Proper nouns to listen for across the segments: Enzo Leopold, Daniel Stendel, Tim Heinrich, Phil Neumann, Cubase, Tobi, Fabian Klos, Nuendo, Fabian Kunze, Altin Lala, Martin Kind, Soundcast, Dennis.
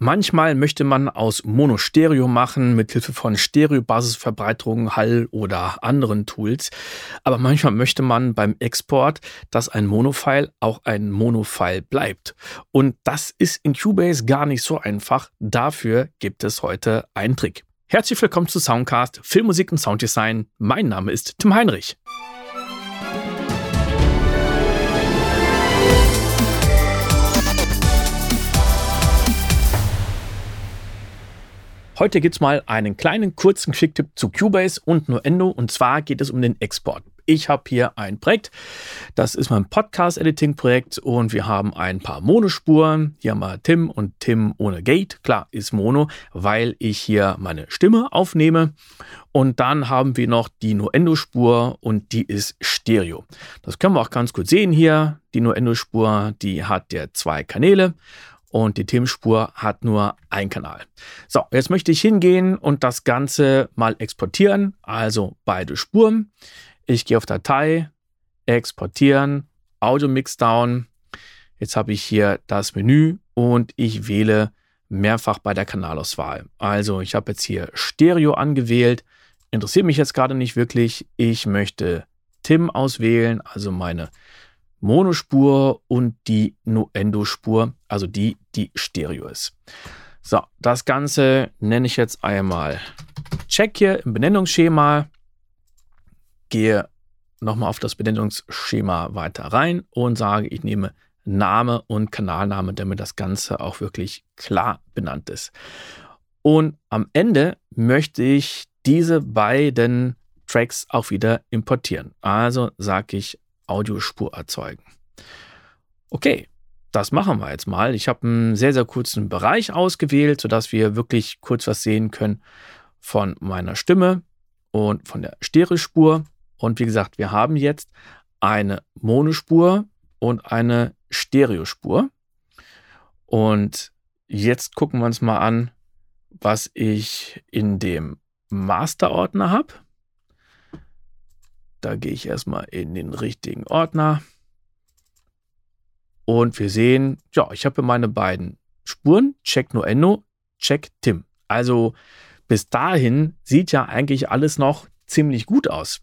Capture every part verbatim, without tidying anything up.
Manchmal möchte man aus Mono-Stereo machen, mithilfe von Stereobasisverbreiterung, Hall oder anderen Tools. Aber manchmal möchte man beim Export, dass ein Mono-File auch ein Mono-File bleibt. Und das ist in Cubase gar nicht so einfach. Dafür gibt es heute einen Trick. Herzlich willkommen zu Soundcast, Filmmusik und Sounddesign. Mein Name ist Tim Heinrich. Heute gibt's mal einen kleinen, kurzen Quick-Tipp zu Cubase und Nuendo, und zwar geht es um den Export. Ich habe hier ein Projekt, das ist mein Podcast-Editing-Projekt, und wir haben ein paar Monospuren. Hier haben wir Tim und Tim ohne Gate. Klar, ist Mono, weil ich hier meine Stimme aufnehme. Und dann haben wir noch die Nuendo-Spur, und die ist Stereo. Das können wir auch ganz gut sehen hier. Die Nuendo-Spur, die hat ja zwei Kanäle. Und die Themenspur hat nur einen Kanal. So, jetzt möchte ich hingehen und das Ganze mal exportieren. Also beide Spuren. Ich gehe auf Datei, Exportieren, Audio Mixdown. Jetzt habe ich hier das Menü und ich wähle mehrfach bei der Kanalauswahl. Also ich habe jetzt hier Stereo angewählt. Interessiert mich jetzt gerade nicht wirklich. Ich möchte Tim auswählen, also meine Monospur und die Nuendo-Spur, also die, die Stereo ist. So, das Ganze nenne ich jetzt einmal Check hier im Benennungsschema. Gehe nochmal auf das Benennungsschema weiter rein und sage, ich nehme Name und Kanalname, damit das Ganze auch wirklich klar benannt ist. Und am Ende möchte ich diese beiden Tracks auch wieder importieren. Also sage ich Audiospur erzeugen. Okay, das machen wir jetzt mal. Ich habe einen sehr, sehr kurzen Bereich ausgewählt, sodass wir wirklich kurz was sehen können von meiner Stimme und von der Stereospur. Und wie gesagt, wir haben jetzt eine Monospur und eine Stereospur. Und jetzt gucken wir uns mal an, was ich in dem Master-Ordner habe. Da gehe ich erstmal in den richtigen Ordner. Und wir sehen, ja, ich habe meine beiden Spuren. Check Nuendo, Check Tim. Also bis dahin sieht ja eigentlich alles noch ziemlich gut aus.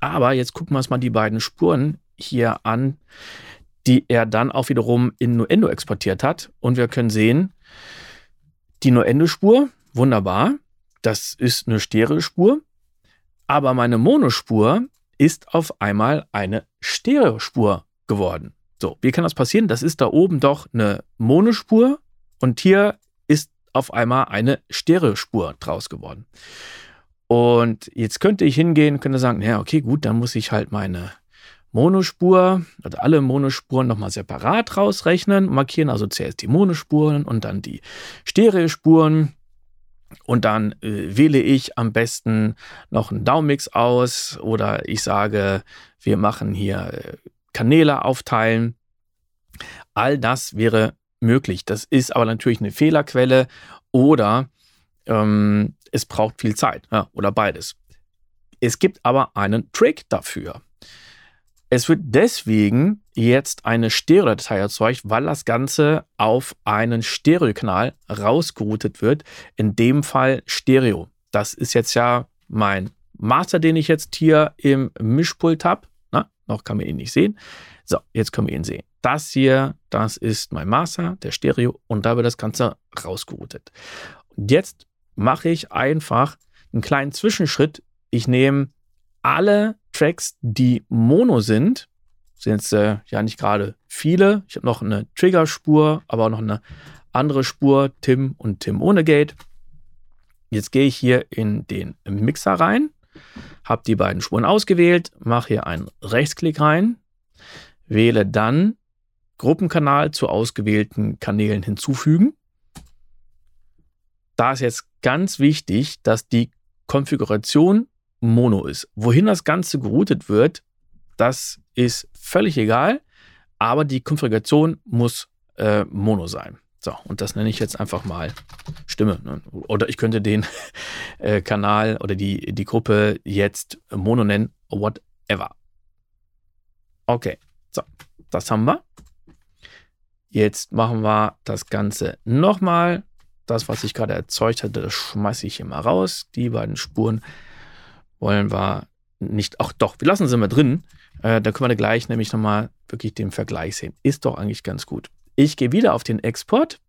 Aber jetzt gucken wir uns mal die beiden Spuren hier an, die er dann auch wiederum in Nuendo exportiert hat. Und wir können sehen, die Nuendo-Spur, wunderbar, das ist eine Stereospur. Aber meine Monospur ist auf einmal eine Stereospur geworden. So, wie kann das passieren? Das ist da oben doch eine Monospur und hier ist auf einmal eine Stereospur draus geworden. Und jetzt könnte ich hingehen und könnte sagen, naja, okay, gut, dann muss ich halt meine Monospur oder alle Monospuren nochmal separat rausrechnen, markieren also zuerst die Monospuren und dann die Stereospuren. Und dann äh, wähle ich am besten noch einen Downmix aus oder ich sage, wir machen hier äh, Kanäle aufteilen. All das wäre möglich. Das ist aber natürlich eine Fehlerquelle oder ähm, es braucht viel Zeit, ja, oder beides. Es gibt aber einen Trick dafür. Es wird deswegen jetzt eine Stereo-Datei erzeugt, weil das Ganze auf einen Stereokanal rausgeroutet wird. In dem Fall Stereo. Das ist jetzt ja mein Master, den ich jetzt hier im Mischpult habe. Na, noch kann man ihn nicht sehen. So, jetzt können wir ihn sehen. Das hier, das ist mein Master, der Stereo. Und da wird das Ganze rausgeroutet. Und jetzt mache ich einfach einen kleinen Zwischenschritt. Ich nehme alle Tracks, die Mono sind, sind jetzt äh, ja nicht gerade viele. Ich habe noch eine Triggerspur, aber auch noch eine andere Spur, Tim und Tim ohne Gate. Jetzt gehe ich hier in den Mixer rein, habe die beiden Spuren ausgewählt, mache hier einen Rechtsklick rein, wähle dann Gruppenkanal zu ausgewählten Kanälen hinzufügen. Da ist jetzt ganz wichtig, dass die Konfiguration Mono ist. Wohin das Ganze geroutet wird, das ist völlig egal, aber die Konfiguration muss äh, Mono sein. So, und das nenne ich jetzt einfach mal Stimme. Ne? Oder ich könnte den äh, Kanal oder die, die Gruppe jetzt Mono nennen, whatever. Okay, so, das haben wir. Jetzt machen wir das Ganze nochmal. das, was ich gerade erzeugt hatte, das schmeiße ich hier mal raus. Die beiden Spuren wollen wir nicht, ach doch, wir lassen sie mal drin. Äh, da können wir gleich nämlich nochmal wirklich den Vergleich sehen. Ist doch eigentlich ganz gut. Ich gehe wieder auf den Export.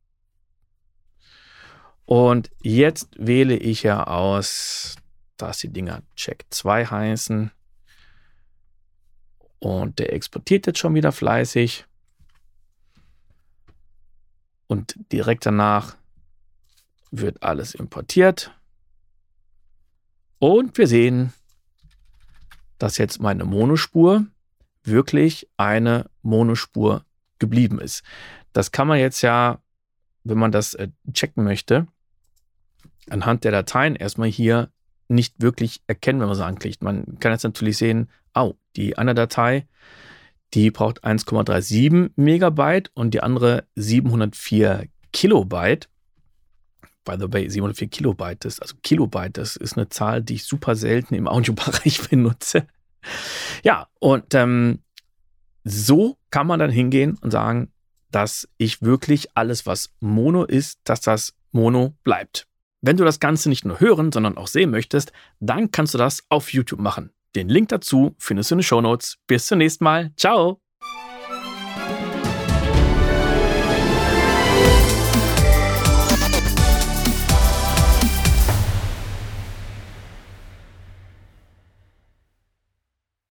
Und jetzt wähle ich ja aus, dass die Dinger Check zwei heißen. Und der exportiert jetzt schon wieder fleißig. Und direkt danach wird alles importiert. Und wir sehen, dass jetzt meine Monospur wirklich eine Monospur geblieben ist. Das kann man jetzt ja, wenn man das checken möchte, anhand der Dateien erstmal hier nicht wirklich erkennen, wenn man sie anklickt. Man kann jetzt natürlich sehen, oh, die eine Datei, die braucht eins Komma siebenunddreißig Megabyte und die andere siebenhundertvier Kilobyte. By the way, siebenhundertvier Kilobyte, das, also Kilobyte, das ist eine Zahl, die ich super selten im Audiobereich benutze. Ja, und ähm, so kann man dann hingehen und sagen, dass ich wirklich alles, was Mono ist, dass das Mono bleibt. Wenn du das Ganze nicht nur hören, sondern auch sehen möchtest, dann kannst du das auf YouTube machen. Den Link dazu findest du in den Shownotes. Bis zum nächsten Mal. Ciao!